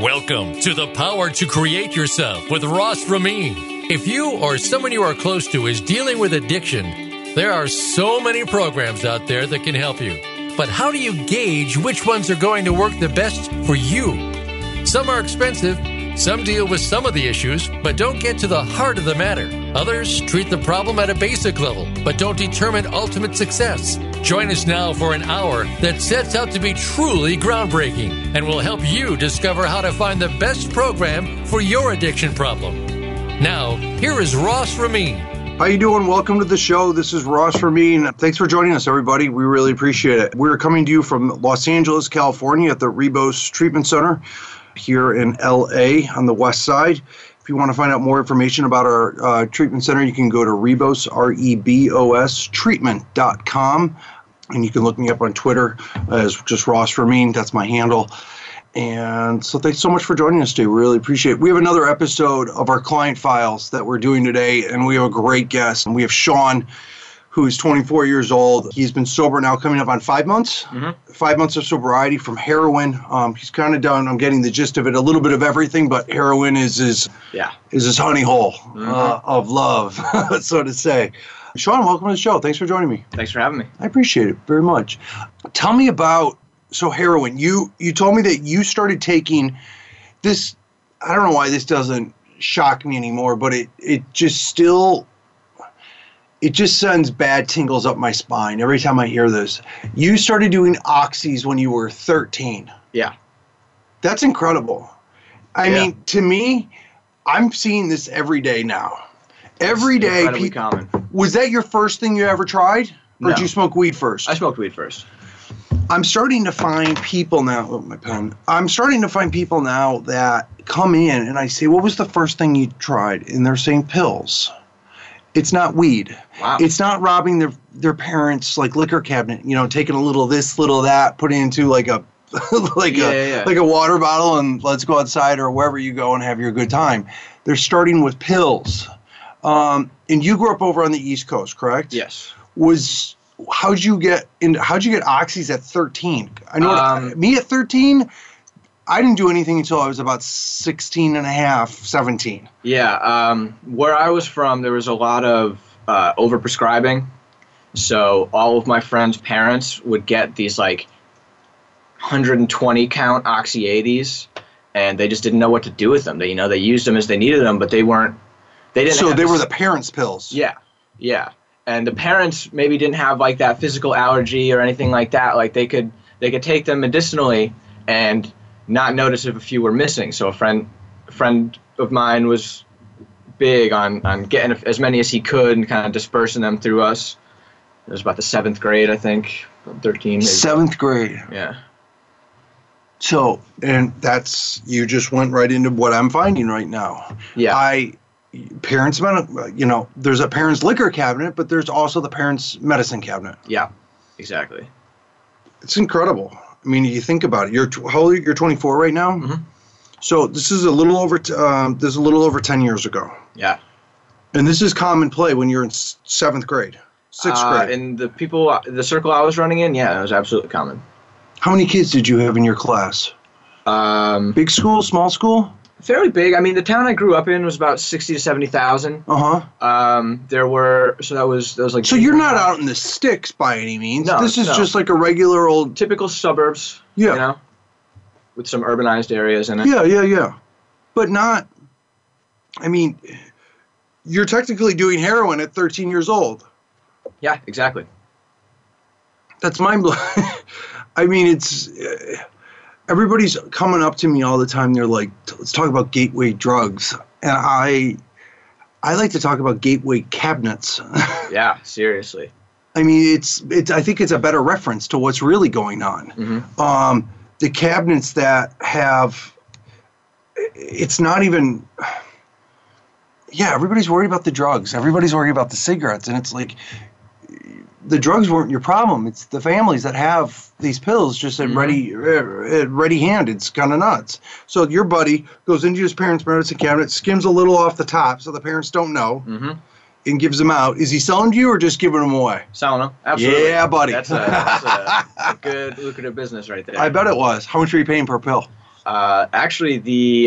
Welcome to The Power to Create Yourself with Ross Ramin. If you or someone you are close to is dealing with addiction, there are so many programs out there that can help you. But how do you gauge which ones are going to work the best for you? Some are expensive, some deal with some of the issues, but don't get to the heart of the matter. Others treat the problem at a basic level, but don't determine ultimate success. Join us now for an hour that sets out to be truly groundbreaking and will help you discover how to find the best program for your addiction problem. Now, here is Ross Ramin. How you doing? Welcome to the show. This is Ross Ramin. Thanks for joining us, everybody. We really appreciate it. We're coming to you from Los Angeles, California at the Rebos Treatment Center here in LA on the west side. If you want to find out more information about our treatment center, you can go to Rebos, R-E-B-O-S, treatment.com. And you can look me up on Twitter as just Ross Ramin. That's my handle. And so thanks so much for joining us today. We really appreciate it. We have another episode of our Client Files that we're doing today, and we have a great guest. And we have Sean, who is 24 years old. He's been sober now coming up on 5 months. 5 months of sobriety from heroin. He's kind of done, I'm getting the gist of it, a little bit of everything, but heroin is his honey hole of love, so to say. Sean, welcome to the show. Thanks for joining me. Thanks for having me. I appreciate it very much. Tell me about, so heroin, you told me that you started taking this, I don't know why this doesn't shock me anymore, but it just sends bad tingles up my spine every time I hear this. You started doing oxys when you were 13. Yeah. That's incredible. I mean, to me, I'm seeing this every day now. Every it's day. Incredibly common. Was that your first thing you ever tried? Or did you smoke weed first? I smoked weed first. I'm starting to find people now. Oh, my pen. I'm starting to find people now that come in and I say, what was the first thing you tried? And they're saying pills. It's not weed. Wow. It's not robbing their parents' like liquor cabinet, you know, taking a little of this, little of that, putting it into like a like a water bottle and let's go outside or wherever you go and have your good time. They're starting with pills. And you grew up over on the East Coast, correct? Yes. How'd you get oxys at 13? I know me at 13, I didn't do anything until I was about 16 and a half, 17. Yeah. Where I was from, there was a lot of overprescribing. So all of my friends' parents would get these like 120 count Oxy 80s, and they just didn't know what to do with them. They, you know, they used them as they needed them, but they didn't. So they were the parents' pills. Yeah. Yeah. And the parents maybe didn't have like that physical allergy or anything like that. Like they could take them medicinally and not notice if a few were missing. So a friend of mine was big on getting as many as he could and kind of dispersing them through us. It was about the 7th grade, I think, 13. Maybe. 7th grade. Yeah. So, and that's, you just went right into what I'm finding right now. Yeah. Parents, you know, there's a parent's liquor cabinet, but there's also the parent's medicine cabinet. Yeah, exactly. It's incredible. I mean, you think about it. You're 24 right now, so this is a little over 10 years ago. Yeah, and this is common play when you're in 7th grade, 6th grade. And the people, the circle I was running in, it was absolutely common. How many kids did you have in your class? Big school, small school? Fairly big. I mean, the town I grew up in was about 60,000 to 70,000. So you're not out in the sticks by any means. No, this is just like a regular old typical suburbs. Yeah. You know, with some urbanized areas in it. Yeah. But not. I mean, you're technically doing heroin at 13 years old. Yeah, exactly. That's mind blowing. I mean, it's. Everybody's coming up to me all the time. They're like, let's talk about gateway drugs. And I I like to talk about gateway cabinets. Yeah, seriously. I mean, it's. I think it's a better reference to what's really going on. Mm-hmm. The cabinets that have, it's not even. Yeah, everybody's worried about the drugs. Everybody's worried about the cigarettes, and it's like, the drugs weren't your problem. It's the families that have these pills just at ready hand. It's kind of nuts. So your buddy goes into his parents' medicine cabinet, skims a little off the top so the parents don't know, and gives them out. Is he selling to you or just giving them away? Selling them. Absolutely. Yeah, buddy. That's a good lucrative business right there. I bet it was. How much are you paying per pill? Actually, the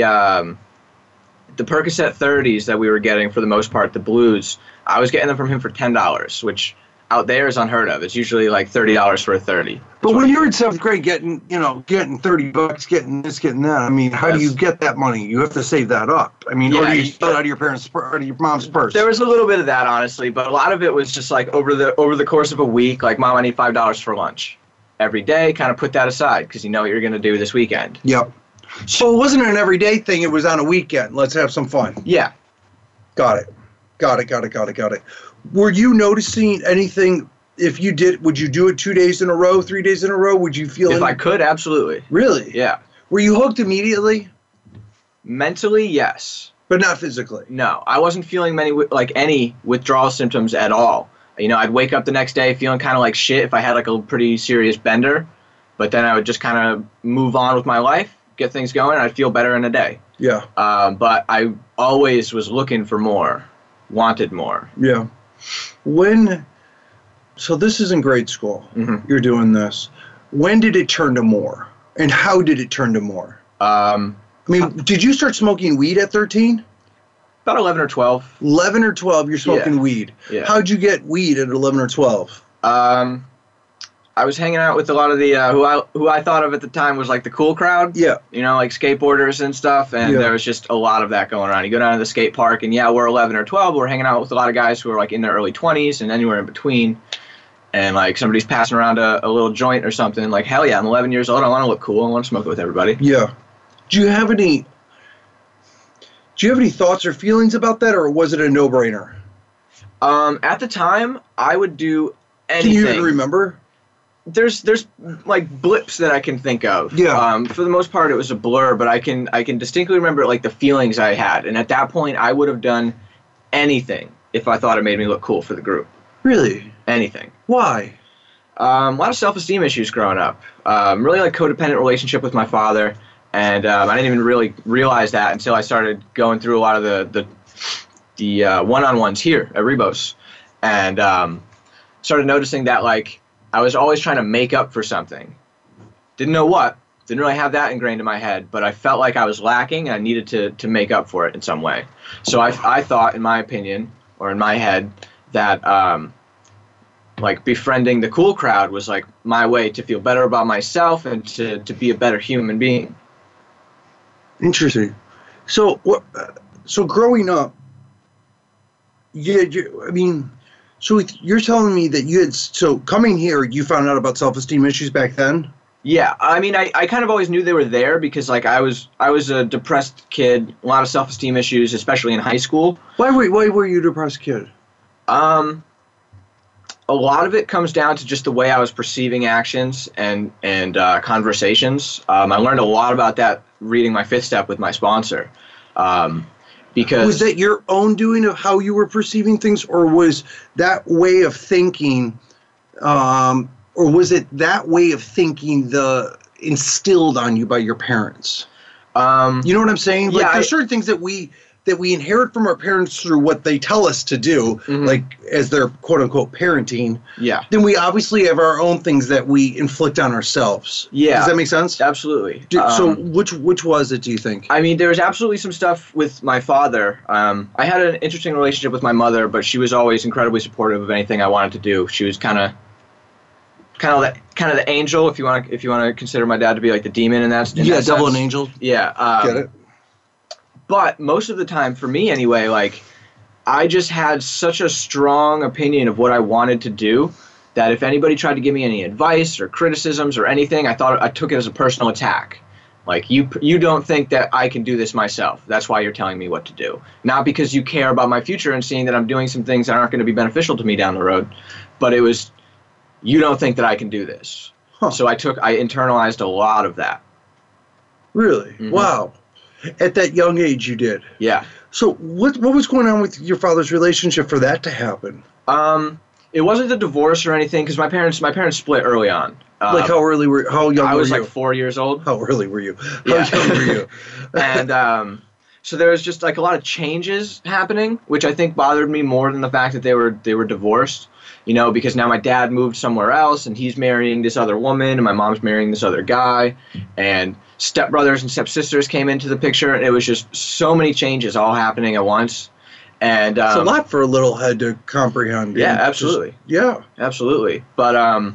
Percocet 30s that we were getting, for the most part, the blues, I was getting them from him for $10, which out there is unheard of. It's usually like $30 for a 30. But when you're in seventh grade getting $30, getting this, getting that, I mean, how do you get that money? You have to save that up. I mean, or do you steal it out of your parents' or your mom's purse? There was a little bit of that, honestly, but a lot of it was just like over the course of a week, like, Mom, I need $5 for lunch every day. Kind of put that aside because you know what you're going to do this weekend. Yep. So it wasn't an everyday thing. It was on a weekend. Let's have some fun. Yeah. Got it. Were you noticing anything? If you did, would you do it 2 days in a row, 3 days in a row? Would you feel? If I could, absolutely. Really? Yeah. Were you hooked immediately? Mentally, yes. But not physically? No. I wasn't feeling any withdrawal symptoms at all. You know, I'd wake up the next day feeling kind of like shit if I had like a pretty serious bender, but then I would just kind of move on with my life, get things going, and I'd feel better in a day. Yeah. But I always was looking for more, wanted more. Yeah. So this is in grade school, you're doing this. When did it turn to more? And how did it turn to more? Did you start smoking weed at 13? About 11 or 12. 11 or 12, you're smoking weed. Yeah. How'd you get weed at 11 or 12? I was hanging out with a lot of the who I thought of at the time was like the cool crowd. Yeah. You know, like skateboarders and stuff, and there was just a lot of that going on. You go down to the skate park, and we're 11 or 12. We're hanging out with a lot of guys who are like in their early 20s and anywhere in between, and like somebody's passing around a little joint or something. Like, hell yeah, I'm 11 years old. I want to look cool. I want to smoke it with everybody. Yeah. Do you have any thoughts or feelings about that, or was it a no-brainer? At the time, I would do anything. Can you even remember? There's like blips that I can think of. Yeah. For the most part, it was a blur, but I can distinctly remember like the feelings I had, and at that point, I would have done anything if I thought it made me look cool for the group. Really? Anything. Why? A lot of self-esteem issues growing up. Really like codependent relationship with my father, and I didn't even really realize that until I started going through a lot of the one-on-ones here at Rebos, and started noticing that like, I was always trying to make up for something. Didn't know what. Didn't really have that ingrained in my head, but I felt like I was lacking and I needed to make up for it in some way. So I thought, in my opinion, or in my head, that like befriending the cool crowd was like my way to feel better about myself and to be a better human being. Interesting. So growing up, so you're telling me that coming here, you found out about self-esteem issues back then? Yeah. I mean, I kind of always knew they were there because, like, I was a depressed kid, a lot of self-esteem issues, especially in high school. Why were you a depressed kid? A lot of it comes down to just the way I was perceiving actions and conversations. I learned a lot about that reading my Fifth Step with my sponsor. Because was that your own doing of how you were perceiving things, or was that way of thinking, the instilled on you by your parents? You know what I'm saying? Yeah, like, there's certain things that we inherit from our parents through what they tell us to do, like as their quote unquote parenting. Yeah. Then we obviously have our own things that we inflict on ourselves. Yeah. Does that make sense? Absolutely. So which was it, do you think? I mean, there was absolutely some stuff with my father. I had an interesting relationship with my mother, but she was always incredibly supportive of anything I wanted to do. She was kind of the angel, if you want to consider my dad to be like the demon in that. Devil and angel. Yeah. Get it. But most of the time, for me anyway, like, I just had such a strong opinion of what I wanted to do that if anybody tried to give me any advice or criticisms or anything, I took it as a personal attack. Like, you don't think that I can do this myself. That's why you're telling me what to do. Not because you care about my future and seeing that I'm doing some things that aren't going to be beneficial to me down the road, but it was, you don't think that I can do this. Huh. So I internalized a lot of that. Really? Mm-hmm. Wow. At that young age you did. Yeah. So what was going on with your father's relationship for that to happen? It wasn't a divorce or anything, because my parents split early on. Like how young were you? I was like 4 years old. How early were you? How young were you? And so there was just like a lot of changes happening, which I think bothered me more than the fact that they were divorced. You know, because now my dad moved somewhere else, and he's marrying this other woman, and my mom's marrying this other guy, and stepbrothers and stepsisters came into the picture, and it was just so many changes all happening at once. And it's a lot for a little head to comprehend. Yeah, absolutely. But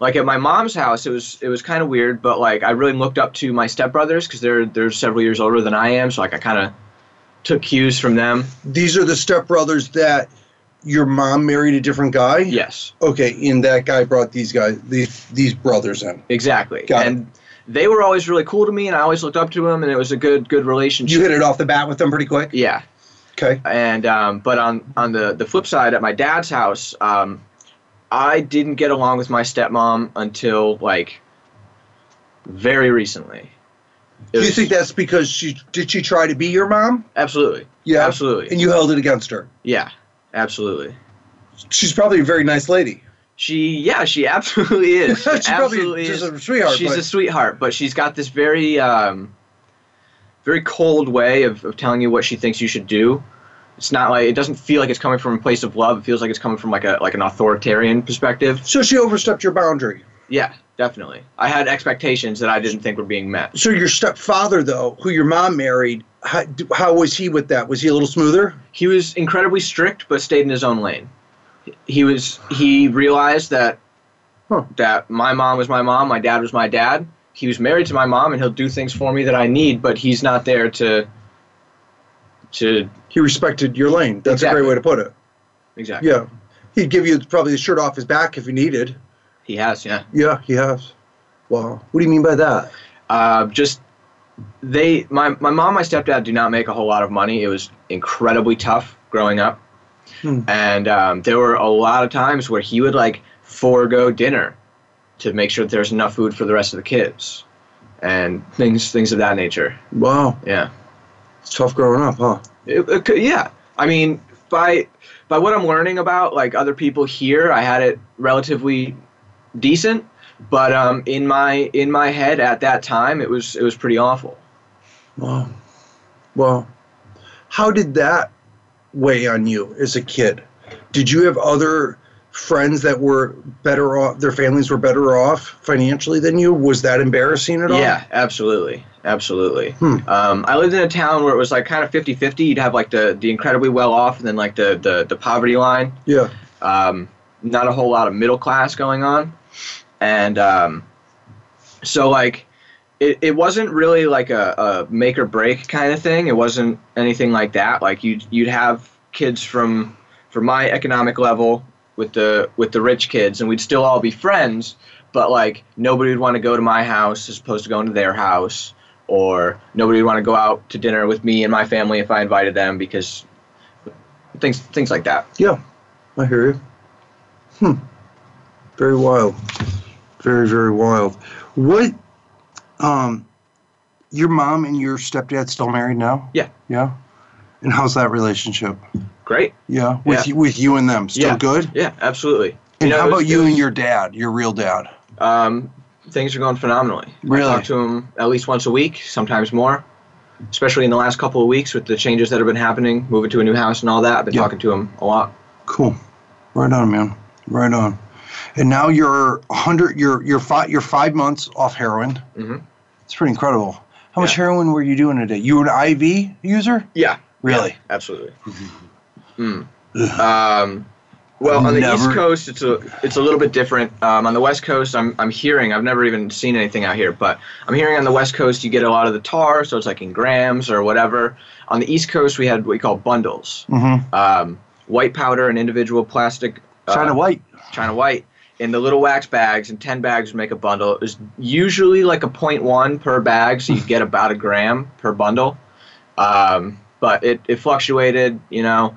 like at my mom's house, it was kind of weird, but like I really looked up to my stepbrothers because they're several years older than I am, so like I kind of took cues from them. These are the stepbrothers that your mom married a different guy? Yes. Okay, and that guy brought these brothers in. Exactly. They were always really cool to me, and I always looked up to them, and it was a good relationship. You hit it off the bat with them pretty quick? Yeah. Okay. And but on the flip side, at my dad's house, I didn't get along with my stepmom until like very recently. Do you think that's because did she try to be your mom? Absolutely. Yeah. Absolutely. And you held it against her? Yeah. Absolutely. She's probably a very nice lady. She absolutely is. She's a sweetheart. She's a sweetheart, but she's got this very, very cold way of telling you what she thinks you should do. It's not like, it doesn't feel like it's coming from a place of love. It feels like it's coming from like an authoritarian perspective. So she overstepped your boundary. Yeah, definitely. I had expectations that I didn't think were being met. So your stepfather, though, who your mom married, how was he with that? Was he a little smoother? He was incredibly strict, but stayed in his own lane. He realized that my mom was my mom, my dad was my dad. He was married to my mom, and he'll do things for me that I need, but he's not there to. He respected your lane. That's exactly. A great way to put it. Exactly. Yeah, he'd give you probably the shirt off his back if you needed. He has, yeah. Yeah, he has. Wow. What do you mean by that? My mom and my stepdad do not make a whole lot of money. It was incredibly tough growing up. And there were a lot of times where he would like forego dinner to make sure that there's enough food for the rest of the kids and things of that nature. Wow. Yeah. It's tough growing up, huh? Yeah. I mean, by what I'm learning about like other people here, I had it relatively decent, but in my head at that time, it was pretty awful. Wow. Wow. How did that weigh on you as a kid? Did you have other friends that were better off, their families were better off financially than you? Was that embarrassing at all? Yeah, absolutely. Absolutely. I lived in a town where it was like kind of 50-50. You'd have like the incredibly well off and then like the poverty line. Yeah. Not a whole lot of middle class going on. And so like it wasn't really like a make or break kind of thing. It wasn't anything like that. Like you'd have kids from my economic level with the rich kids, and we'd still all be friends, but like nobody would want to go to my house as opposed to going to their house, or nobody would want to go out to dinner with me and my family if I invited them, because things like that. Yeah, I hear you. Very wild. Very, very wild. What? Your mom and your stepdad still married now? Yeah. Yeah. And how's that relationship? Great. Yeah. With you and them. Still good? Yeah, absolutely. And how about you and your dad, your real dad? Things are going phenomenally. Really? I talk to him at least once a week, sometimes more, especially in the last couple of weeks with the changes that have been happening, moving to a new house and all that. I've been talking to him a lot. Cool. Right on, man. Right on. And now you're 5 months off heroin. Mm-hmm. It's pretty incredible. How much heroin were you doing a day? You were an IV user? Yeah. Really? Yeah, absolutely. Well, on the East Coast, it's a little bit different. On the West Coast, I'm hearing, I've never even seen anything out here, but I'm hearing on the West Coast you get a lot of the tar, so it's like in grams or whatever. On the East Coast, we had what we call bundles. Mm-hmm. White powder and individual plastic. China white. in the little wax bags, and 10 bags would make a bundle. It was usually like a 0.1 per bag, so you get about a gram per bundle. But it fluctuated, you know.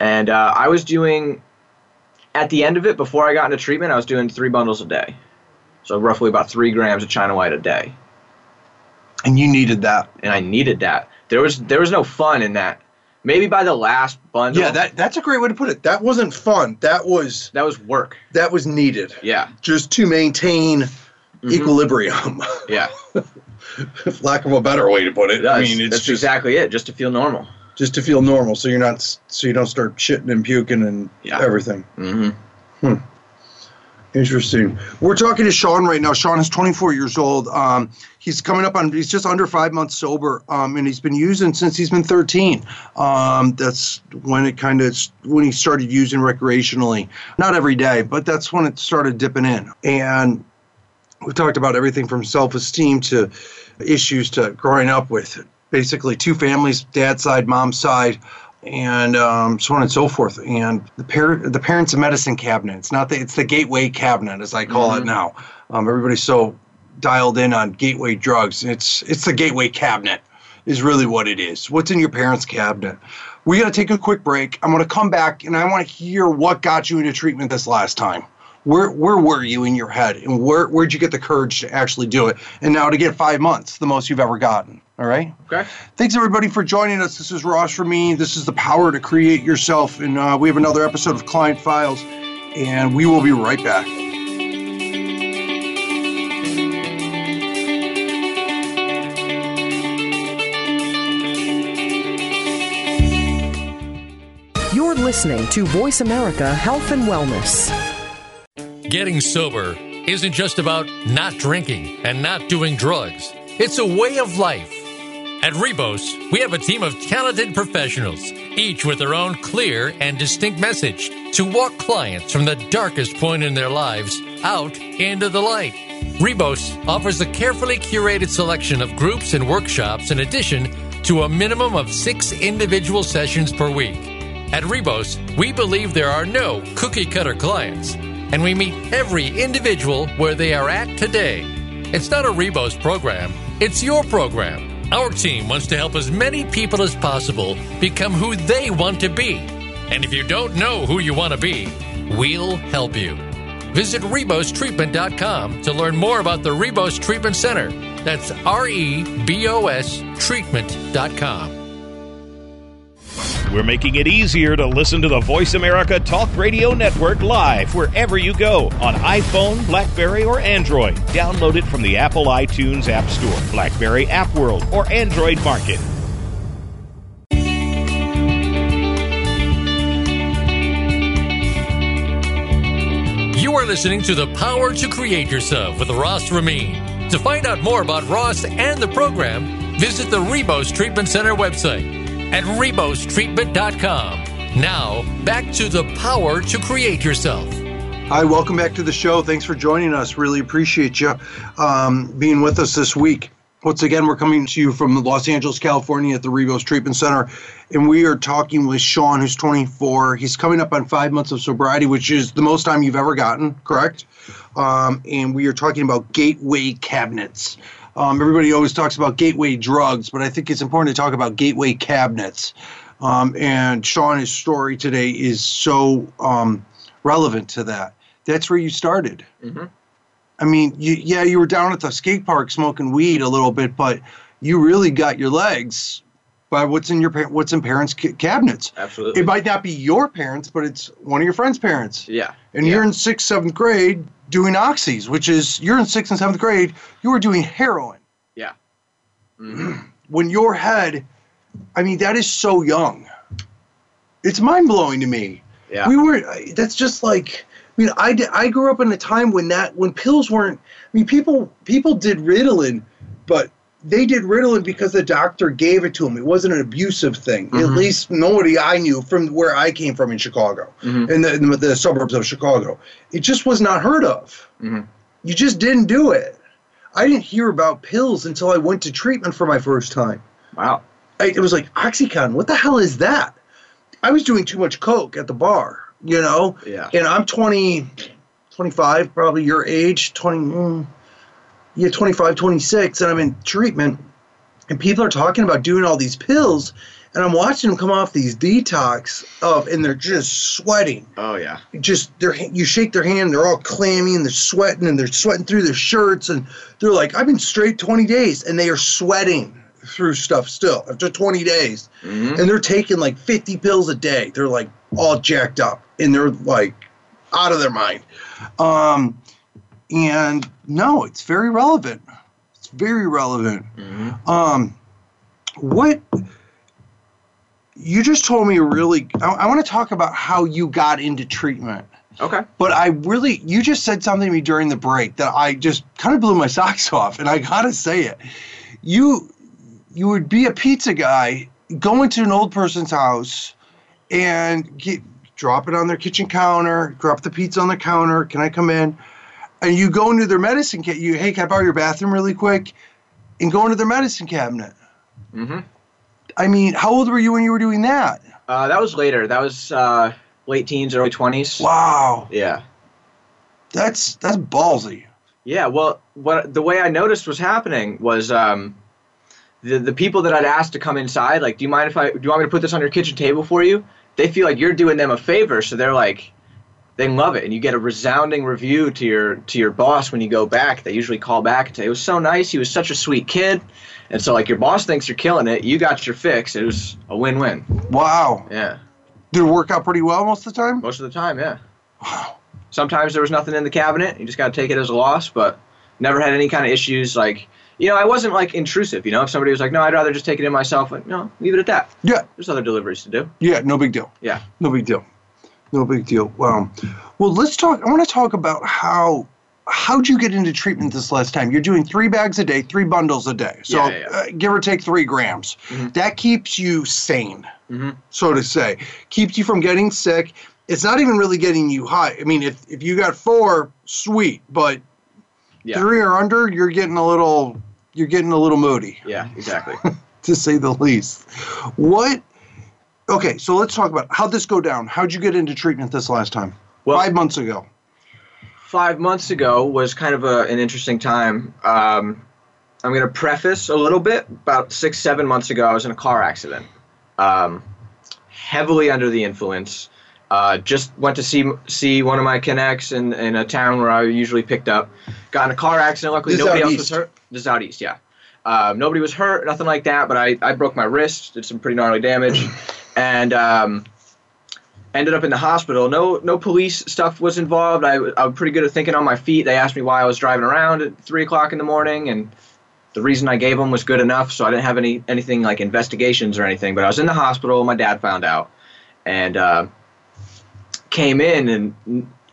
And I was doing, at the end of it, before I got into treatment, I was doing 3 bundles a day. So roughly about 3 grams of China white a day. And you needed that. And I needed that. There was no fun in that. Maybe by the last bundle. Yeah, that's a great way to put it. That wasn't fun. That was work. That was needed. Yeah. Just to maintain equilibrium. Yeah. If lack of a better way to put it. I mean, that's just exactly it. Just to feel normal. Just to feel normal, so you don't start shitting and puking and everything. Mm-hmm. Interesting. We're talking to Sean right now. Sean is 24 years old. He's coming up on, he's just under 5 months sober, and he's been using since he's been 13. That's when when he started using recreationally. Not every day, but that's when it started dipping in. And we talked about everything from self-esteem to issues to growing up with basically 2 families, dad's side, mom's side, and so on and so forth. And the parents' medicine cabinet. It's the gateway cabinet, as I call it now. Everybody's so dialed in on gateway drugs. It's the gateway cabinet is really what it is. What's in your parents' cabinet? We got to take a quick break. I'm going to come back, and I want to hear what got you into treatment this last time. Where were you in your head, and where'd you get the courage to actually do it? And now to get 5 months, the most you've ever gotten. All right. Okay. Thanks, everybody, for joining us. This is Ross Ramin. This is The Power to Create Yourself. And we have another episode of Client Files. And we will be right back. You're listening to Voice America Health and Wellness. Getting sober isn't just about not drinking and not doing drugs. It's a way of life. At Rebos, we have a team of talented professionals, each with their own clear and distinct message to walk clients from the darkest point in their lives out into the light. Rebos offers a carefully curated selection of groups and workshops in addition to a minimum of 6 individual sessions per week. At Rebos, we believe there are no cookie-cutter clients, and we meet every individual where they are at today. It's not a Rebos program. It's your program. Our team wants to help as many people as possible become who they want to be. And if you don't know who you want to be, we'll help you. Visit RebosTreatment.com to learn more about the Rebos Treatment Center. That's REBOS Treatment.com. We're making it easier to listen to the Voice America Talk Radio Network live wherever you go on iPhone, BlackBerry, or Android. Download it from the Apple iTunes App Store, BlackBerry App World, or Android Market. You are listening to The Power to Create Yourself with Ross Ramin. To find out more about Ross and the program, visit the Rebos Treatment Center website at RebosTreatment.com. Now, back to The Power to Create Yourself. Hi, welcome back to the show. Thanks for joining us. Really appreciate you being with us this week. Once again, we're coming to you from Los Angeles, California at the Rebos Treatment Center, and we are talking with Sean, who's 24. He's coming up on 5 months of sobriety, which is the most time you've ever gotten, correct? And we are talking about gateway cabinets. Everybody always talks about gateway drugs, but I think it's important to talk about gateway cabinets. And Sean's story today is so relevant to that. That's where you started. Mm-hmm. I mean, you were down at the skate park smoking weed a little bit, but you really got your legs by what's in parents' cabinets. Absolutely. It might not be your parents, but it's one of your friends' parents. Yeah. And you're in 6th, 7th grade doing oxys, which is you're in 6th and 7th grade, you were doing heroin. Yeah. Mm-hmm. When your head, I mean, that is so young. It's mind blowing to me. Yeah. That's just like, I mean, I grew up in a time when pills weren't, I mean, people did Ritalin, but they did Ritalin because the doctor gave it to them. It wasn't an abusive thing. Mm-hmm. At least nobody I knew from where I came from in Chicago, in the suburbs of Chicago. It just was not heard of. Mm-hmm. You just didn't do it. I didn't hear about pills until I went to treatment for my first time. Wow. It was like, OxyContin, what the hell is that? I was doing too much coke at the bar, you know? Yeah. And I'm 20, 25, probably your age, 25, 26, and I'm in treatment, and people are talking about doing all these pills, and I'm watching them come off these detox and they're just sweating. Oh yeah. You shake their hand, they're all clammy and they're sweating through their shirts, and they're like, I've been straight 20 days, and they are sweating through stuff still after 20 days. Mm-hmm. And they're taking like 50 pills a day. They're like all jacked up and they're like out of their mind. And no, it's very relevant. It's very relevant. Mm-hmm. What you just told me really, I want to talk about how you got into treatment. Okay. But you just said something to me during the break that I just kind of blew my socks off, and I got to say it. You would be a pizza guy, go into an old person's house and drop it on their kitchen counter, drop the pizza on the counter, can I come in? And you go into their medicine cabinet, hey, can I borrow your bathroom really quick? And go into their medicine cabinet. Mm-hmm. I mean, how old were you when you were doing that? That was later. That was late teens, early 20s. Wow. Yeah. That's ballsy. Yeah, well, the way I noticed was happening was the people that I'd asked to come inside, like, do you want me to put this on your kitchen table for you? They feel like you're doing them a favor, so they're like, they love it, and you get a resounding review to your boss when you go back. They usually call back and say, it was so nice, he was such a sweet kid. And so like your boss thinks you're killing it, you got your fix, it was a win-win. Wow. Yeah. Did it work out pretty well most of the time? Most of the time, yeah. Wow. Sometimes there was nothing in the cabinet, you just got to take it as a loss, but never had any kind of issues like, I wasn't like intrusive, if somebody was like, no, I'd rather just take it in myself, like, no, leave it at that. Yeah. There's other deliveries to do. Yeah, no big deal. Yeah. No big deal. No big deal. Wow. Well, I want to talk about how'd you get into treatment this last time? You're doing 3 bags a day, 3 bundles a day. So give or take 3 grams. Mm-hmm. That keeps you sane, mm-hmm. so to say. Keeps you from getting sick. It's not even really getting you high. I mean, if you got 4, sweet, but... Yeah. 3 or under, you're getting a little moody. Yeah, exactly. To say the least. Okay, so let's talk about how'd this go down. How'd you get into treatment this last time? Well, 5 months ago. 5 months ago was kind of an interesting time. I'm going to preface a little bit. About 6-7 months ago, I was in a car accident. Heavily under the influence. Just went to see one of my connects in a town where I usually picked up. Got in a car accident. Luckily, nobody else was hurt. This is out east, yeah. Nobody was hurt, nothing like that, but I broke my wrist, did some pretty gnarly damage, and ended up in the hospital. No police stuff was involved. I'm pretty good at thinking on my feet. They asked me why I was driving around at 3 o'clock in the morning, and the reason I gave them was good enough, so I didn't have anything like investigations or anything, but I was in the hospital. My dad found out, and... came in, and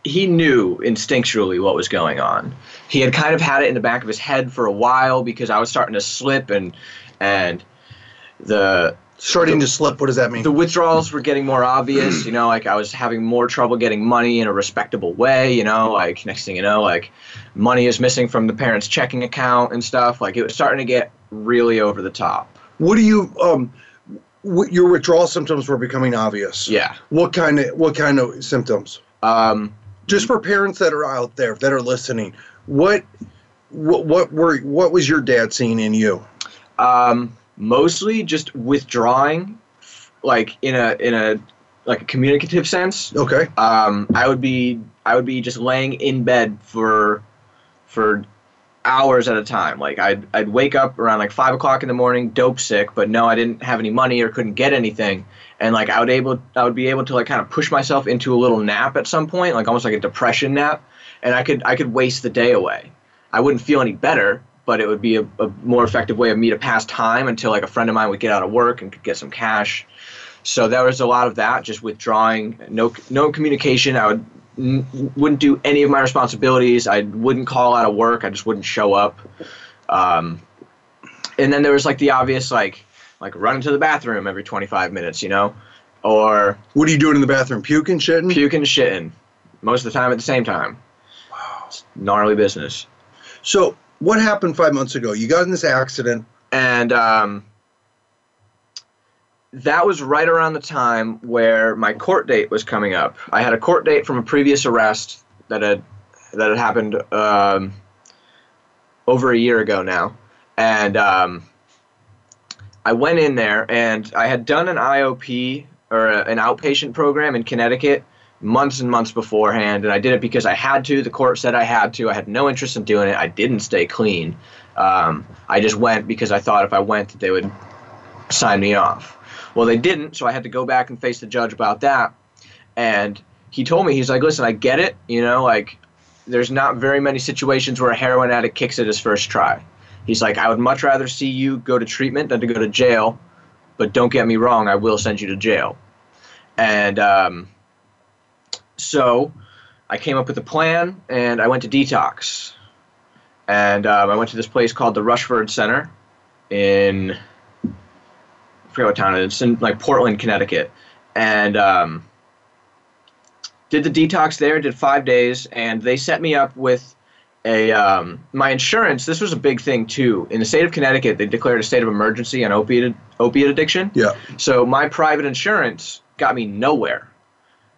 he knew instinctually what was going on. He had kind of had it in the back of his head for a while because I was starting to slip and starting to slip. What does that mean? The withdrawals were getting more obvious, like I was having more trouble getting money in a respectable way, like next thing you know, like money is missing from the parents' checking account and stuff. Like it was starting to get really over the top. What do you, your withdrawal symptoms were becoming obvious. Yeah. What kind of symptoms? Just for parents that are out there that are listening, what was your dad seeing in you? Mostly just withdrawing, like in a communicative sense. Okay. I would be just laying in bed for hours at a time. Like I'd wake up around like 5 o'clock in the morning, dope sick, but no, I didn't have any money or couldn't get anything. And like I would be able to like kind of push myself into a little nap at some point, like almost like a depression nap. And I could waste the day away. I wouldn't feel any better, but it would be a more effective way of me to pass time until like a friend of mine would get out of work and could get some cash. So there was a lot of that, just withdrawing, no communication. I wouldn't do any of my responsibilities. I wouldn't call out of work. I just wouldn't show up. And then there was like the obvious, like running to the bathroom every 25 minutes, or what are you doing in the bathroom? Puking, shitting? Puking, shitting. Most of the time at the same time. Wow. It's gnarly business. So what happened 5 months ago? You got in this accident. And, that was right around the time where my court date was coming up. I had a court date from a previous arrest that had that had happened over a year ago now. And I went in there, and I had done an IOP or an outpatient program in Connecticut months and months beforehand, and I did it because I had to. The court said I had to. I had no interest in doing it. I didn't stay clean. I just went because I thought if I went that they would sign me off. Well, they didn't, so I had to go back and face the judge about that. And he told me, he's like, listen, I get it. You know, like, there's not very many situations where a heroin addict kicks it his first try. He's like, I would much rather see you go to treatment than to go to jail. But don't get me wrong, I will send you to jail. And so I came up with a plan, and I went to detox. And I went to this place called the Rushford Center in, I forget what town it is, it's in like Portland, Connecticut. And did the detox there, did 5 days, and they set me up with a my insurance. This was a big thing too. In the state of Connecticut, they declared a state of emergency on opiate addiction. Yeah. So my private insurance got me nowhere.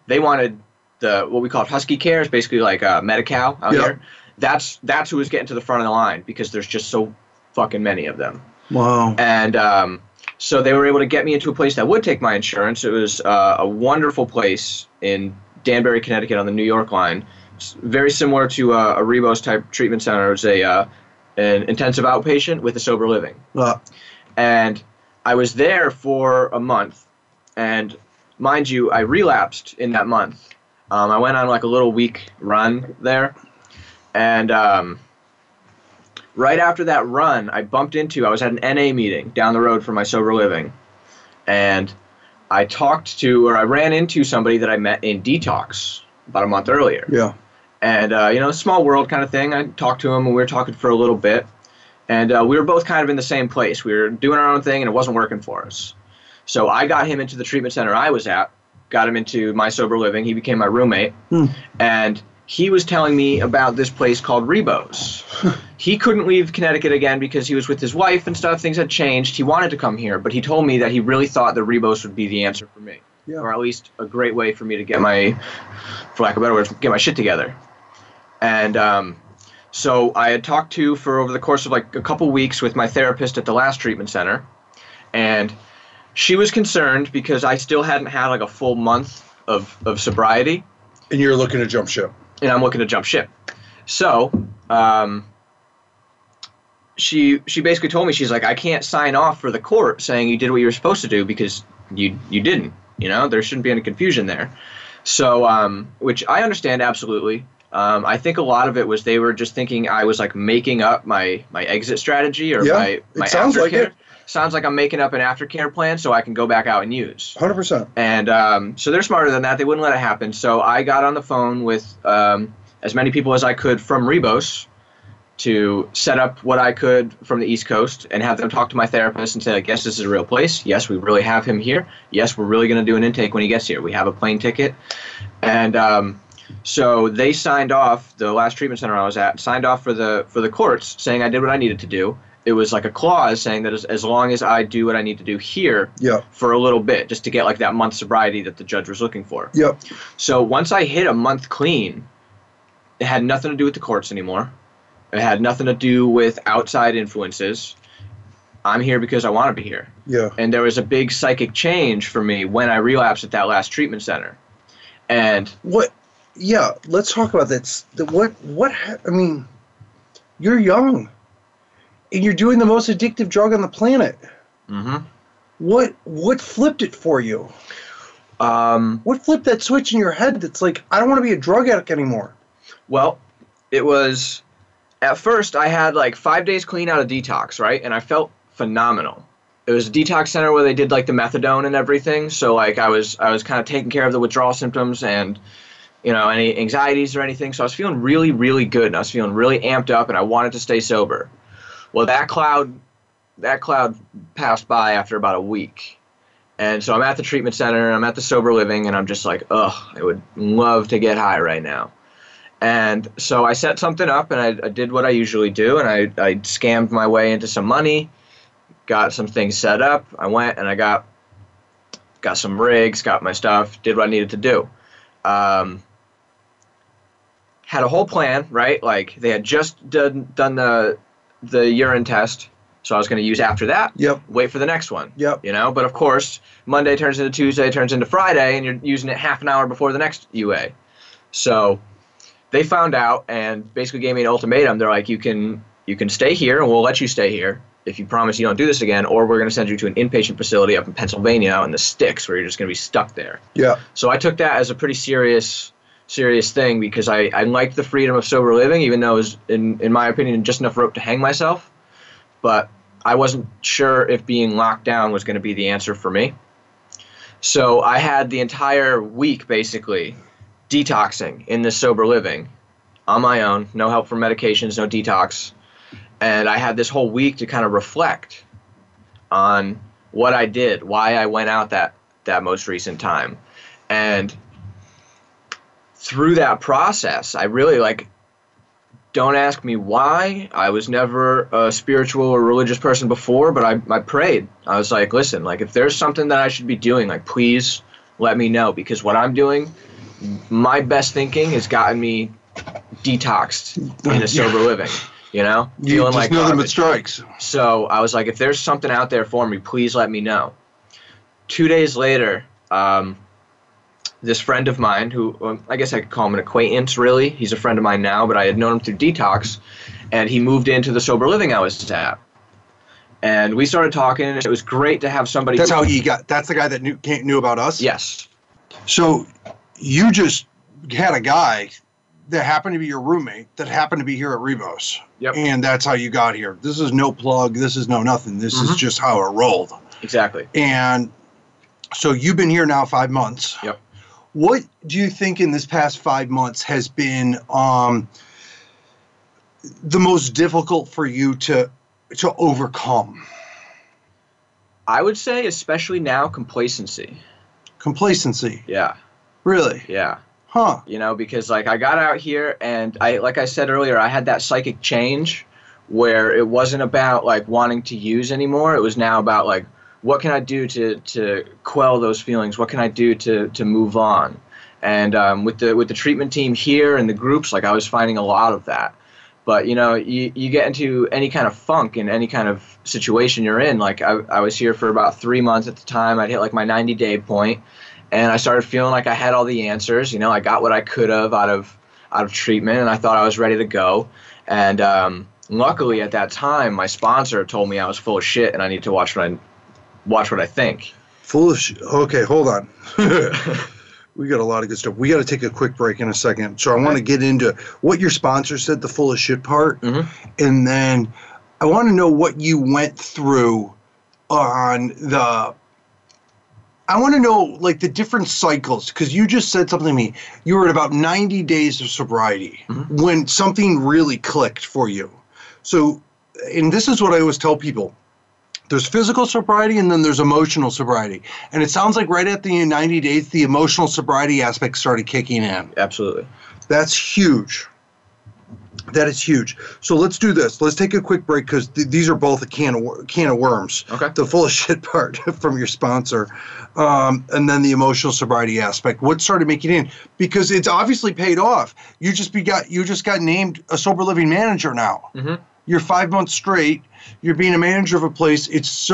They wanted the what we called Husky Care, is basically like Medi-Cal out here. That's who was getting to the front of the line because there's just so fucking many of them. Wow. And so they were able to get me into a place that would take my insurance. It was a wonderful place in Danbury, Connecticut, on the New York line. It's very similar to a Rebos type treatment center. It was an intensive outpatient with a sober living. And I was there for a month. And mind you, I relapsed in that month. I went on like a little week run there. And right after that run, I was at an NA meeting down the road from my sober living. And I ran into somebody that I met in detox about a month earlier. Yeah. And, you know, small world kind of thing. I talked to him, and we were talking for a little bit. And we were both kind of in the same place. We were doing our own thing, and it wasn't working for us. So I got him into the treatment center I was at, got him into my sober living. He became my roommate. And he was telling me about this place called Rebos. He couldn't leave Connecticut again because he was with his wife and stuff. Things had changed. He wanted to come here, but he told me that he really thought that Rebos would be the answer for me, or at least a great way for me to get my, for lack of better words, get my shit together. And so I had talked to for over the course of like a couple weeks with my therapist at the last treatment center, and she was concerned because I still hadn't had like a full month of sobriety. And you're looking to jump ship. And I'm looking to jump ship. So she basically told me, she's like, I can't sign off for the court saying you did what you were supposed to do because you didn't. You know, there shouldn't be any confusion there. So which I understand absolutely. I think a lot of it was they were just thinking I was like making up my exit strategy or my sounds aftercare. Like it. Sounds like I'm making up an aftercare plan so I can go back out and use. 100%. And so they're smarter than that. They wouldn't let it happen. So I got on the phone with as many people as I could from Rebos to set up what I could from the East Coast and have them talk to my therapist and say, like, yes, this is a real place. Yes, we really have him here. Yes, we're really going to do an intake when he gets here. We have a plane ticket. And so they signed off, the last treatment center I was at, signed off for the courts saying I did what I needed to do. It was like a clause saying that as long as I do what I need to do here for a little bit, just to get like that month sobriety that the judge was looking for. Yep. So once I hit a month clean, it had nothing to do with the courts anymore. It had nothing to do with outside influences. I'm here because I want to be here. Yeah. And there was a big psychic change for me when I relapsed at that last treatment center. And what? Yeah. Let's talk about that. I mean, you're young. And you're doing the most addictive drug on the planet. Mm-hmm. What flipped it for you? What flipped that switch in your head that's like, I don't want to be a drug addict anymore? Well, it was, at first I had like 5 days clean out of detox, right? And I felt phenomenal. It was a detox center where they did like the methadone and everything. So like I was kind of taking care of the withdrawal symptoms and, you know, any anxieties or anything. So I was feeling really, really good. And I was feeling really amped up and I wanted to stay sober. Well, that cloud passed by after about a week. And so I'm at the treatment center, and I'm at the sober living, and I'm just like, oh, I would love to get high right now. And so I set something up, and I did what I usually do, and I scammed my way into some money, got some things set up. I went and I got some rigs, got my stuff, did what I needed to do. had a whole plan, right? Like they had just done the urine test. So I was going to use after that. Yep. Wait for the next one. Yep. You know, but of course, Monday turns into Tuesday, turns into Friday, and you're using it half an hour before the next UA. So they found out and basically gave me an ultimatum. They're like, you can stay here, and we'll let you stay here if you promise you don't do this again, or we're going to send you to an inpatient facility up in Pennsylvania in the sticks where you're just going to be stuck there. Yeah. So I took that as a pretty serious thing because I liked the freedom of sober living, even though it was, in my opinion, just enough rope to hang myself. But I wasn't sure if being locked down was going to be the answer for me. So I had the entire week basically detoxing in this sober living on my own, no help from medications, no detox. And I had this whole week to kind of reflect on what I did, why I went out that most recent time. And through that process, I really don't ask me why. I was never a spiritual or religious person before, but I prayed. I was like, listen, if there's something that I should be doing, please let me know, because what I'm doing, my best thinking has gotten me detoxed in a sober living. You know, you feeling just like nothing but strikes. So I was like, if there's something out there for me, please let me know. 2 days later, this friend of mine, who I guess I could call him an acquaintance, really. He's a friend of mine now, but I had known him through detox, and he moved into the sober living I was at. And we started talking, and it was great to have somebody. That's how he got. That's the guy that knew about us. Yes. So you just had a guy that happened to be your roommate that happened to be here at Rebos. Yep. And that's how you got here. This is no plug. This is no nothing. This is just how it rolled. Exactly. And so you've been here now 5 months. Yep. What do you think in this past 5 months has been the most difficult for you to overcome? I would say, especially now, complacency. Complacency? Yeah. Really? Yeah. Huh. You know, because I got out here and like I said earlier, I had that psychic change where it wasn't about wanting to use anymore. It was now about what can I do to quell those feelings? What can I do to move on? And with the treatment team here and the groups, I was finding a lot of that. But you know, you get into any kind of funk in any kind of situation you're in. I was here for about 3 months at the time. I'd hit my 90-day point. And I started feeling like I had all the answers. You know, I got what I could have out of treatment, and I thought I was ready to go. And luckily, at that time, my sponsor told me I was full of shit, and I need to watch what I think. Full of shit. Okay, hold on. We got a lot of good stuff. We got to take a quick break in a second. So I want to get into what your sponsor said, the full of shit part, and then I want to know what you went through on the. I want to know, the different cycles, because you just said something to me. You were at about 90 days of sobriety when something really clicked for you. So, and this is what I always tell people. There's physical sobriety, and then there's emotional sobriety. And it sounds like right at the 90 days, the emotional sobriety aspect started kicking in. Absolutely. That's huge. That is huge. So let's do this. Let's take a quick break because these are both a can of worms. Okay. The full of shit part from your sponsor, and then the emotional sobriety aspect. What started making it in? Because it's obviously paid off. You just got named a sober living manager now. You're 5 months straight. You're being a manager of a place. It's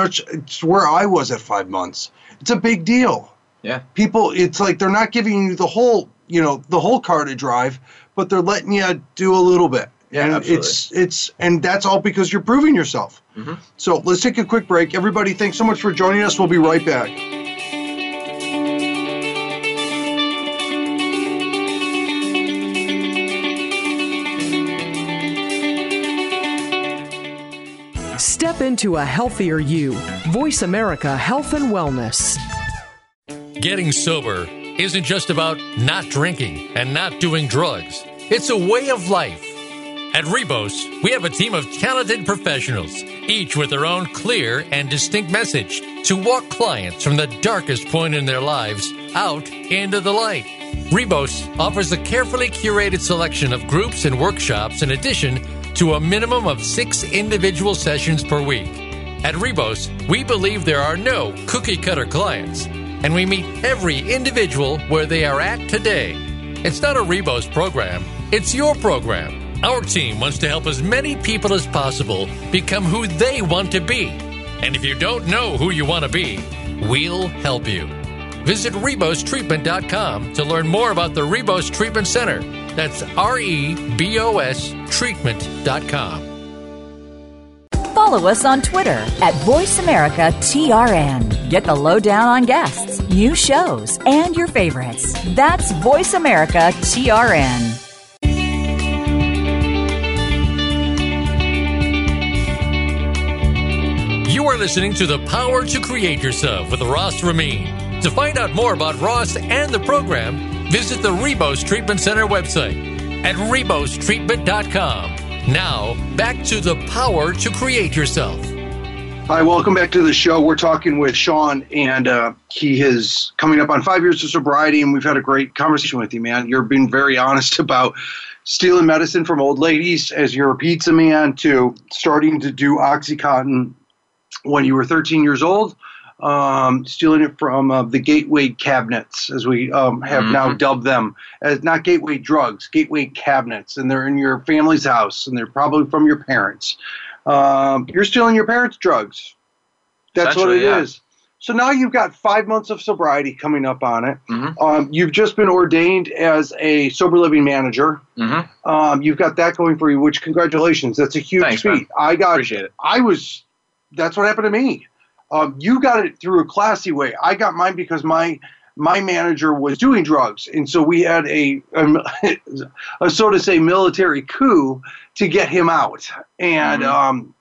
where I was at 5 months. It's a big deal. Yeah. People, it's they're not giving you the whole car to drive, but they're letting you do a little bit. Yeah, and absolutely. And that's all because you're proving yourself. So let's take a quick break. Everybody, thanks so much for joining us. We'll be right back. Step into a healthier you. Voice America Health and Wellness. Getting sober isn't just about not drinking and not doing drugs. It's a way of life. At Rebos, we have a team of talented professionals, each with their own clear and distinct message to walk clients from the darkest point in their lives out into the light. Rebos offers a carefully curated selection of groups and workshops in addition to a minimum of 6 individual sessions per week. At Rebos, we believe there are no cookie-cutter clients, and we meet every individual where they are at today. It's not a Rebos program. It's your program. Our team wants to help as many people as possible become who they want to be. And if you don't know who you want to be, we'll help you. Visit RebosTreatment.com to learn more about the Rebos Treatment Center. That's REBOS Treatment.com. Follow us on Twitter at VoiceAmericaTRN. Get the lowdown on guests, new shows, and your favorites. That's VoiceAmericaTRN. You are listening to The Power to Create Yourself with Ross Ramin. To find out more about Ross and the program, visit the Rebos Treatment Center website at rebostreatment.com. Now, back to The Power to Create Yourself. Hi, welcome back to the show. We're talking with Sean, and he is coming up on 5 years of sobriety, and we've had a great conversation with you, man. You're being very honest about stealing medicine from old ladies as you're a pizza man to starting to do OxyContin when you were 13 years old, stealing it from the gateway cabinets, as we have now dubbed them, as not gateway drugs, gateway cabinets, and they're in your family's house, and they're probably from your parents. You're stealing your parents' drugs. That's what it is. So now you've got 5 months of sobriety coming up on it. You've just been ordained as a sober living manager. You've got that going for you, which congratulations. That's a huge feat. Man. Appreciate it. That's what happened to me. You got it through a classy way. I got mine because my manager was doing drugs, and so we had a so to say military coup to get him out, and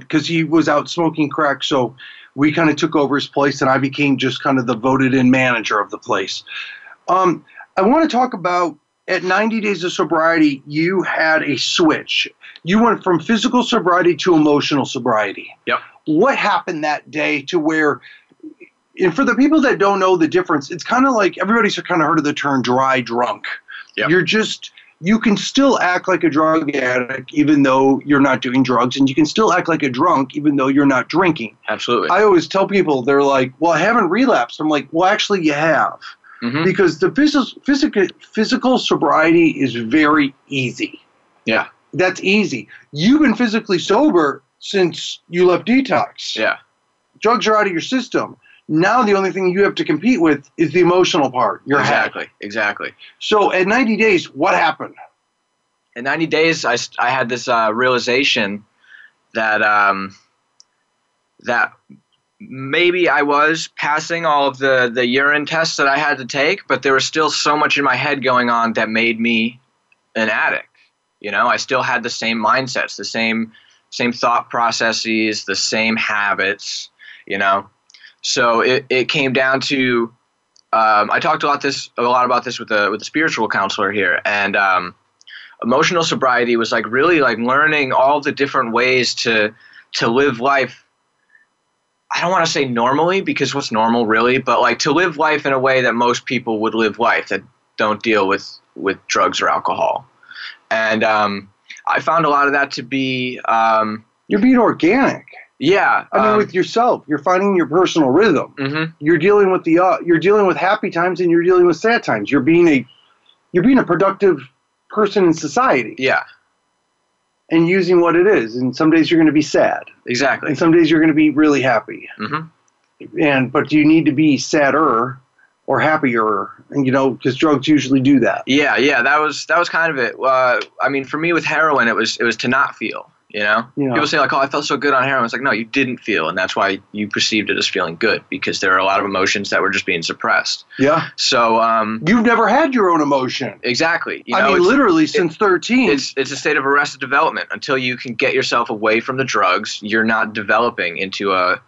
because he was out smoking crack, so we kind of took over his place, and I became just kind of the voted in manager of the place. I want to talk about, at 90 days of sobriety, you had a switch. You went from physical sobriety to emotional sobriety. Yep. What happened that day to where, and for the people that don't know the difference, it's kind of like everybody's kind of heard of the term dry drunk. Yep. You can still act like a drug addict even though you're not doing drugs, and you can still act like a drunk even though you're not drinking. Absolutely. I always tell people, they're like, well, I haven't relapsed. I'm like, well, actually you have. Because the physical sobriety is very easy. Yeah. That's easy. You've been physically sober since you left detox. Yeah. Drugs are out of your system. Now the only thing you have to compete with is the emotional part. Exactly. So at 90 days, what happened? At 90 days, I had this realization that that maybe I was passing all of the urine tests that I had to take, but there was still so much in my head going on that made me an addict. You know, I still had the same mindsets, the same thought processes, the same habits, you know. So it came down to I talked a lot about this with the spiritual counselor here, and emotional sobriety was like really like learning all the different ways to live life. I don't want to say normally, because what's normal really, but like to live life in a way that most people would live life that don't deal with drugs or alcohol. And I found a lot of that to be you're being organic. Yeah. I mean, with yourself, you're finding your personal rhythm. You're dealing with you're dealing with happy times, and you're dealing with sad times. You're being a productive person in society. Yeah. And using what it is. And some days you're going to be sad. Exactly. And some days you're going to be really happy. But you need to be sadder or happier, and you know, because drugs usually do that. Yeah. That was kind of it. I mean, for me with heroin, it was to not feel. You know, people say like, "Oh, I felt so good on heroin." It's like, no, you didn't feel, and that's why you perceived it as feeling good, because there are a lot of emotions that were just being suppressed. Yeah. So you've never had your own emotion. Exactly. Since 13. It's a state of arrested development. Until you can get yourself away from the drugs, you're not developing into a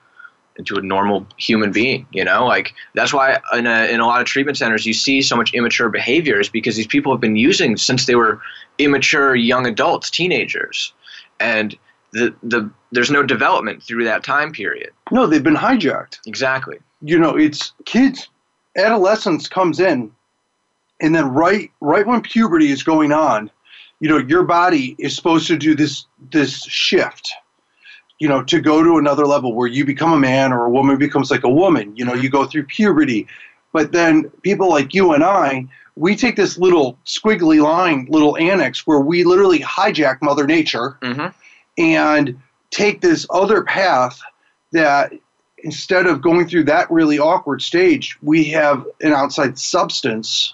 normal human being. You know, like that's why in a lot of treatment centers you see so much immature behaviors, because these people have been using since they were immature young adults, teenagers. And there's no development through that time period. No, they've been hijacked. Exactly. You know, it's kids, adolescence comes in, and then right when puberty is going on, you know, your body is supposed to do this shift, you know, to go to another level where you become a man, or a woman becomes like a woman. You know, you go through puberty. But then people like you and I, we take this little squiggly line, little annex, where we literally hijack Mother Nature and take this other path that instead of going through that really awkward stage, we have an outside substance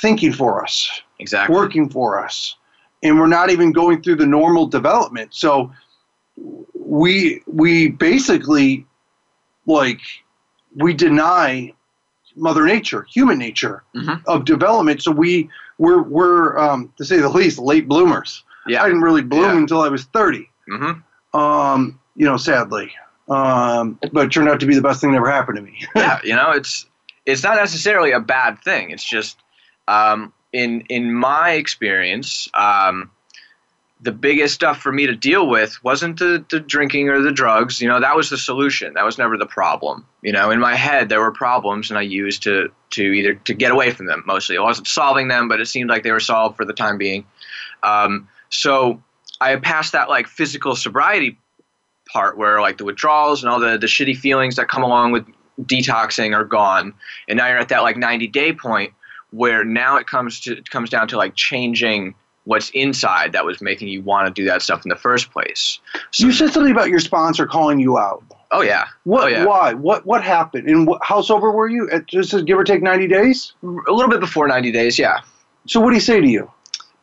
thinking for us, working for us, and we're not even going through the normal development. So we basically, like, we deny Mother Nature, human nature of development. So we're to say the least, late bloomers. I didn't really bloom until I was 30. You know, sadly, but it turned out to be the best thing that ever happened to me. You know, it's not necessarily a bad thing. It's just in my experience, the biggest stuff for me to deal with wasn't the drinking or the drugs. You know, that was the solution. That was never the problem. You know, in my head, there were problems, and I used to get away from them mostly. I wasn't solving them, but it seemed like they were solved for the time being. So I passed that, like, physical sobriety part where, like, the withdrawals and all the shitty feelings that come along with detoxing are gone. And now you're at that, like, 90-day point where now it comes down to, like, changing what's inside that was making you want to do that stuff in the first place. So, you said something about your sponsor calling you out. Why? What happened? And how sober were you? At just give or take 90 days? A little bit before 90 days, yeah. So what did he say to you?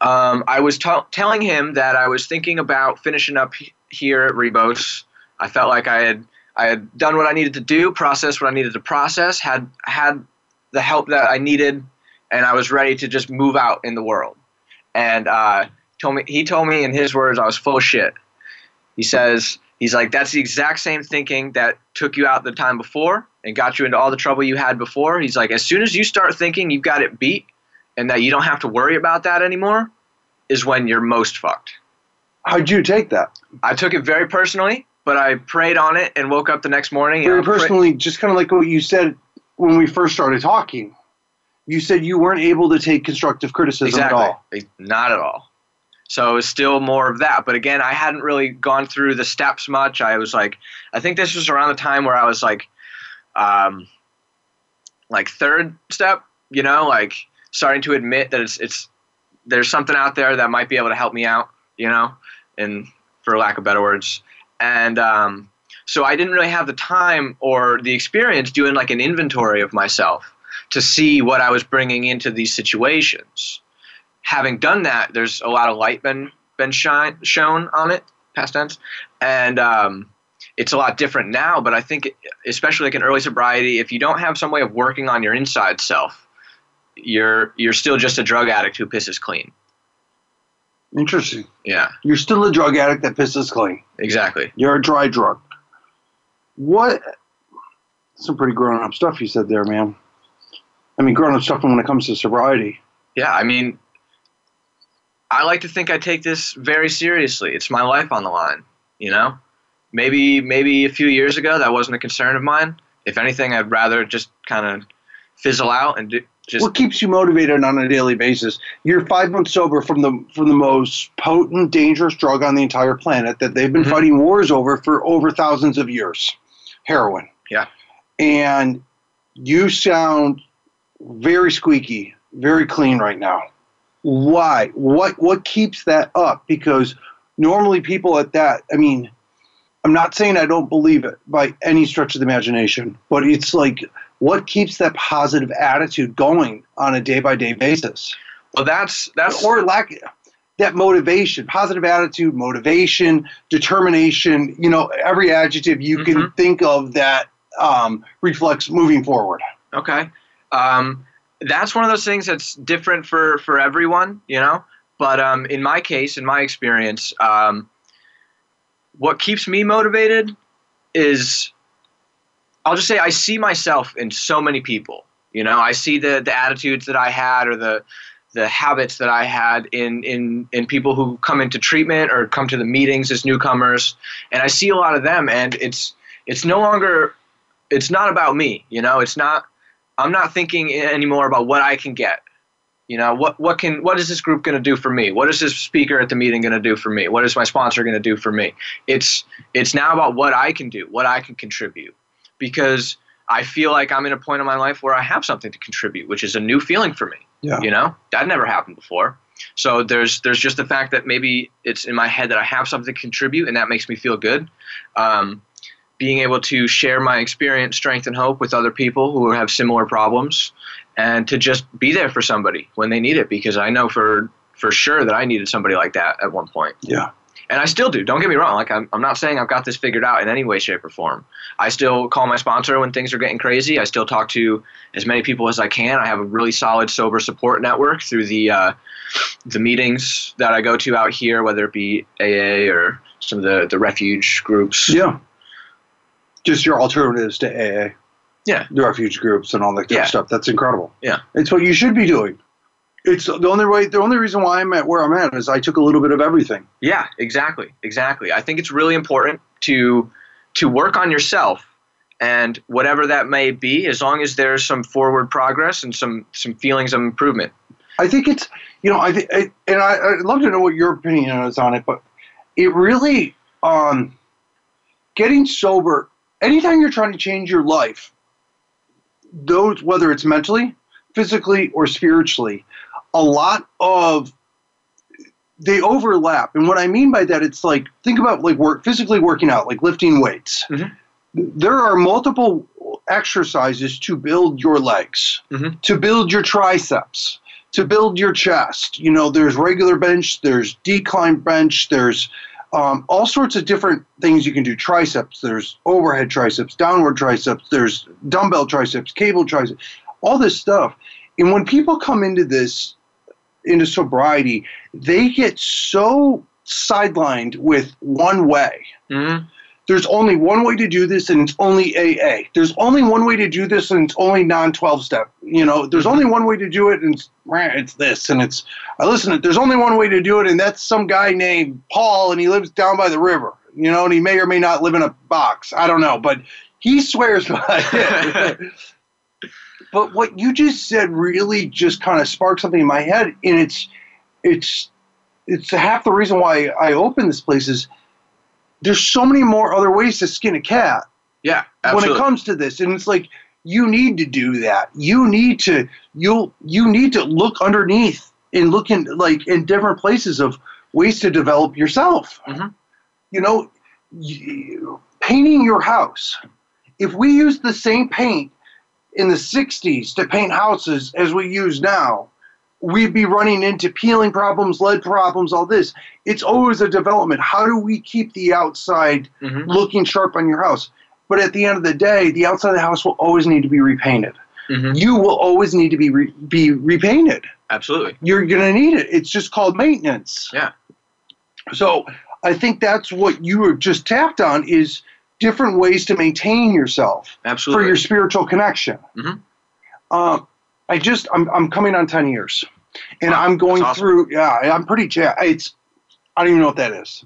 I was telling him that I was thinking about finishing up here at Rebos. I felt like I had done what I needed to do, processed what I needed to process, had the help that I needed, and I was ready to just move out in the world. And he told me in his words, I was full of shit. He says, he's like, that's the exact same thinking that took you out the time before and got you into all the trouble you had before. He's like, as soon as you start thinking you've got it beat and that you don't have to worry about that anymore is when you're most fucked. How'd you take that? I took it very personally, but I prayed on it and woke up the next morning. Very personally, just kind of like what you said when we first started talking. You said you weren't able to take constructive criticism at all. Not at all. So it was still more of that. But again, I hadn't really gone through the steps much. I was like, I think this was around the time where I was like third step, you know, like starting to admit that it's there's something out there that might be able to help me out, you know, and for lack of better words. And so I didn't really have the time or the experience doing like an inventory of myself to see what I was bringing into these situations. Having done that, there's a lot of light been shown on it, past tense, and it's a lot different now, but I think, especially like in early sobriety, if you don't have some way of working on your inside self, you're still just a drug addict who pisses clean. Interesting. Yeah. You're still a drug addict that pisses clean. Exactly. You're a dry drug. What? Some pretty grown-up stuff you said there, man. I mean, grown-up stuff when it comes to sobriety. Yeah, I mean, I like to think I take this very seriously. It's my life on the line, you know? Maybe a few years ago that wasn't a concern of mine. If anything, I'd rather just kind of fizzle out and just... What keeps you motivated on a daily basis? You're 5 months sober from the most potent, dangerous drug on the entire planet that they've been fighting wars over for over thousands of years, heroin. Yeah. And you sound... very squeaky, very clean right now. Why? What keeps that up? Because normally people at that, I mean, I'm not saying I don't believe it by any stretch of the imagination, but it's like, what keeps that positive attitude going on a day-by-day basis? Well, that's or lack that motivation, positive attitude, motivation, determination, you know, every adjective you can think of that reflects moving forward. Okay. That's one of those things that's different for everyone, you know, but in my case, in my experience, what keeps me motivated is, I'll just say, I see myself in so many people, you know. I see the attitudes that I had or the habits that I had in people who come into treatment or come to the meetings as newcomers, and I see a lot of them, and it's no longer, it's not about me, you know. It's not, I'm not thinking anymore about what I can get. You know, what is this group going to do for me? What is this speaker at the meeting going to do for me? What is my sponsor going to do for me? It's now about what I can do, what I can contribute. Because I feel like I'm in a point in my life where I have something to contribute, which is a new feeling for me. Yeah. You know, that never happened before. So there's just the fact that maybe it's in my head that I have something to contribute, and that makes me feel good. Being able to share my experience, strength, and hope with other people who have similar problems, and to just be there for somebody when they need it, because I know for sure that I needed somebody like that at one point. Yeah. And I still do. Don't get me wrong. Like I'm not saying I've got this figured out in any way, shape, or form. I still call my sponsor when things are getting crazy. I still talk to as many people as I can. I have a really solid sober support network through the meetings that I go to out here, whether it be AA or some of the refuge groups. Yeah. Just your alternatives to AA. Yeah. The refuge groups and all that kind of stuff. That's incredible. Yeah. It's what you should be doing. It's the only way. The only reason why I'm at where I'm at is I took a little bit of everything. Yeah, exactly. Exactly. I think it's really important to work on yourself, and whatever that may be, as long as there's some forward progress and some feelings of improvement. I think it's, you know, I'd love to know what your opinion is on it, but it really, getting sober, anytime you're trying to change your life, those, whether it's mentally, physically, or spiritually, a lot of they overlap. And what I mean by that, it's like, think about like physically working out, like lifting weights. Mm-hmm. There are multiple exercises to build your legs, mm-hmm. to build your triceps, to build your chest. You know, there's regular bench, there's decline bench, there's all sorts of different things you can do. Triceps, there's overhead triceps, downward triceps, there's dumbbell triceps, cable triceps, all this stuff. And when people come into this, into sobriety, they get so sidelined with one way. Mm-hmm. There's only one way to do this, and it's only AA. There's only one way to do this, and it's only non-12 step. You know, there's only one way to do it, and it's this, and it's, there's only one way to do it, and that's some guy named Paul, and he lives down by the river, you know, and he may or may not live in a box. I don't know, but he swears by it. But what you just said really just kind of sparked something in my head, and it's half the reason why I opened this place is there's so many more other ways to skin a cat. Yeah, absolutely. When it comes to this, and it's like you need to do that. You need to look underneath and look in like in different places of ways to develop yourself. Mm-hmm. You know, painting your house. If we use the same paint in the 60s to paint houses as we use now, we'd be running into peeling problems, lead problems, all this. It's always a development. How do we keep the outside mm-hmm. looking sharp on your house? But at the end of the day, the outside of the house will always need to be repainted. Mm-hmm. You will always need to be repainted. Absolutely. You're going to need it. It's just called maintenance. Yeah. So I think that's what you were just tapped on is different ways to maintain yourself. Absolutely. For your spiritual connection. Mm-hmm. I'm coming on 10 years, and wow, I'm going awesome. Through. Yeah, I'm pretty jacked. I don't even know what that is.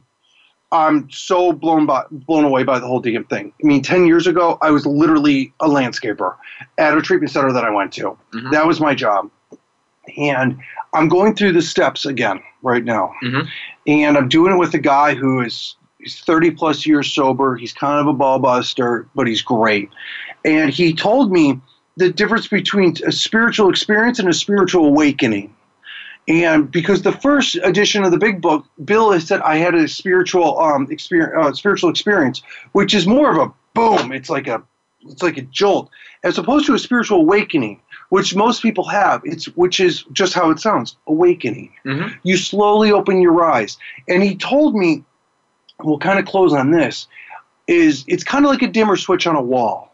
I'm so blown away by the whole damn thing. I mean, 10 years ago, I was literally a landscaper at a treatment center that I went to. Mm-hmm. That was my job, and I'm going through the steps again right now, mm-hmm. and I'm doing it with a guy who is. He's 30 plus years sober. He's kind of a ball buster, but he's great. And he told me the difference between a spiritual experience and a spiritual awakening. And because the first edition of the big book, Bill has said I had a spiritual experience, which is more of a boom. It's like a jolt, as opposed to a spiritual awakening, which most people have. Which is just how it sounds, awakening. Mm-hmm. You slowly open your eyes. And he told me, we'll kind of close on this, is it's kind of like a dimmer switch on a wall.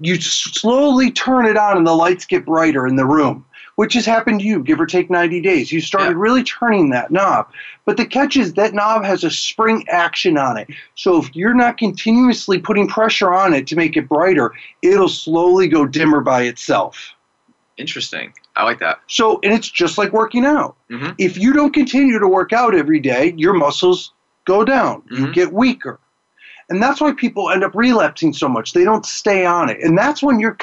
You slowly turn it on and the lights get brighter in the room, which has happened to you, give or take 90 days. You started really turning that knob. But the catch is that knob has a spring action on it. So if you're not continuously putting pressure on it to make it brighter, it'll slowly go dimmer by itself. Interesting. I like that. So, and it's just like working out. Mm-hmm. If you don't continue to work out every day, your muscles go down. You mm-hmm. get weaker. And that's why people end up relapsing so much. They don't stay on it. And that's when your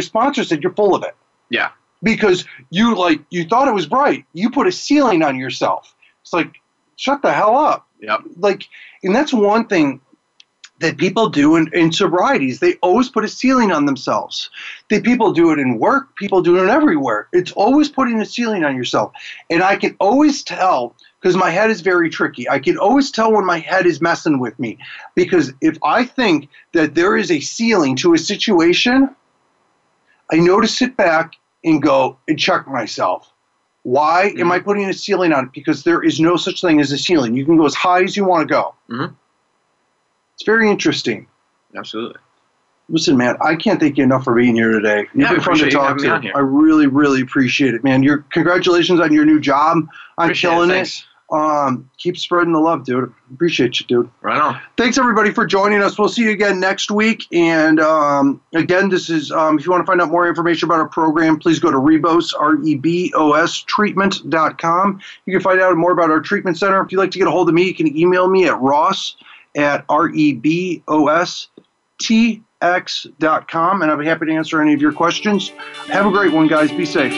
sponsor said you're full of it. Yeah. Because you thought it was bright. You put a ceiling on yourself. It's like, shut the hell up. Yep. Like, and that's one thing that people do in sobrieties. They always put a ceiling on themselves. That people do it in work. People do it everywhere. It's always putting a ceiling on yourself. And I can always tell, because my head is very tricky. I can always tell when my head is messing with me. Because if I think that there is a ceiling to a situation, I know to sit back and go and check myself. Why am I putting a ceiling on it? Because there is no such thing as a ceiling. You can go as high as you want to go. Mm-hmm. It's very interesting. Absolutely. Listen, man, I can't thank you enough for being here today. You've been fun to talk to. I really, really appreciate it, man. Your congratulations on your new job. I'm killing it. Keep spreading the love, dude. Appreciate you, dude. Right on. Thanks, everybody, for joining us. We'll see you again next week. And, again, this is, if you want to find out more information about our program, please go to Rebos, R-E-B-O-S, treatment.com. You can find out more about our treatment center. If you'd like to get a hold of me, you can email me at ross@rebostx.com, and I'll be happy to answer any of your questions. Have a great one, guys. Be safe.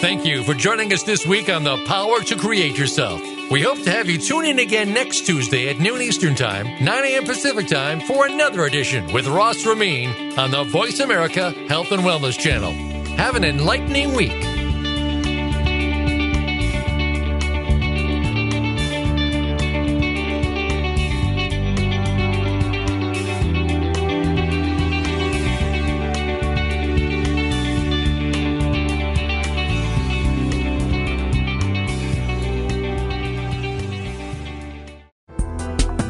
Thank you for joining us this week on The Power to Create Yourself. We hope to have you tune in again next Tuesday at noon Eastern Time, 9 a.m. Pacific Time, for another edition with Ross Ramin on the Voice America Health and Wellness Channel. Have an enlightening week.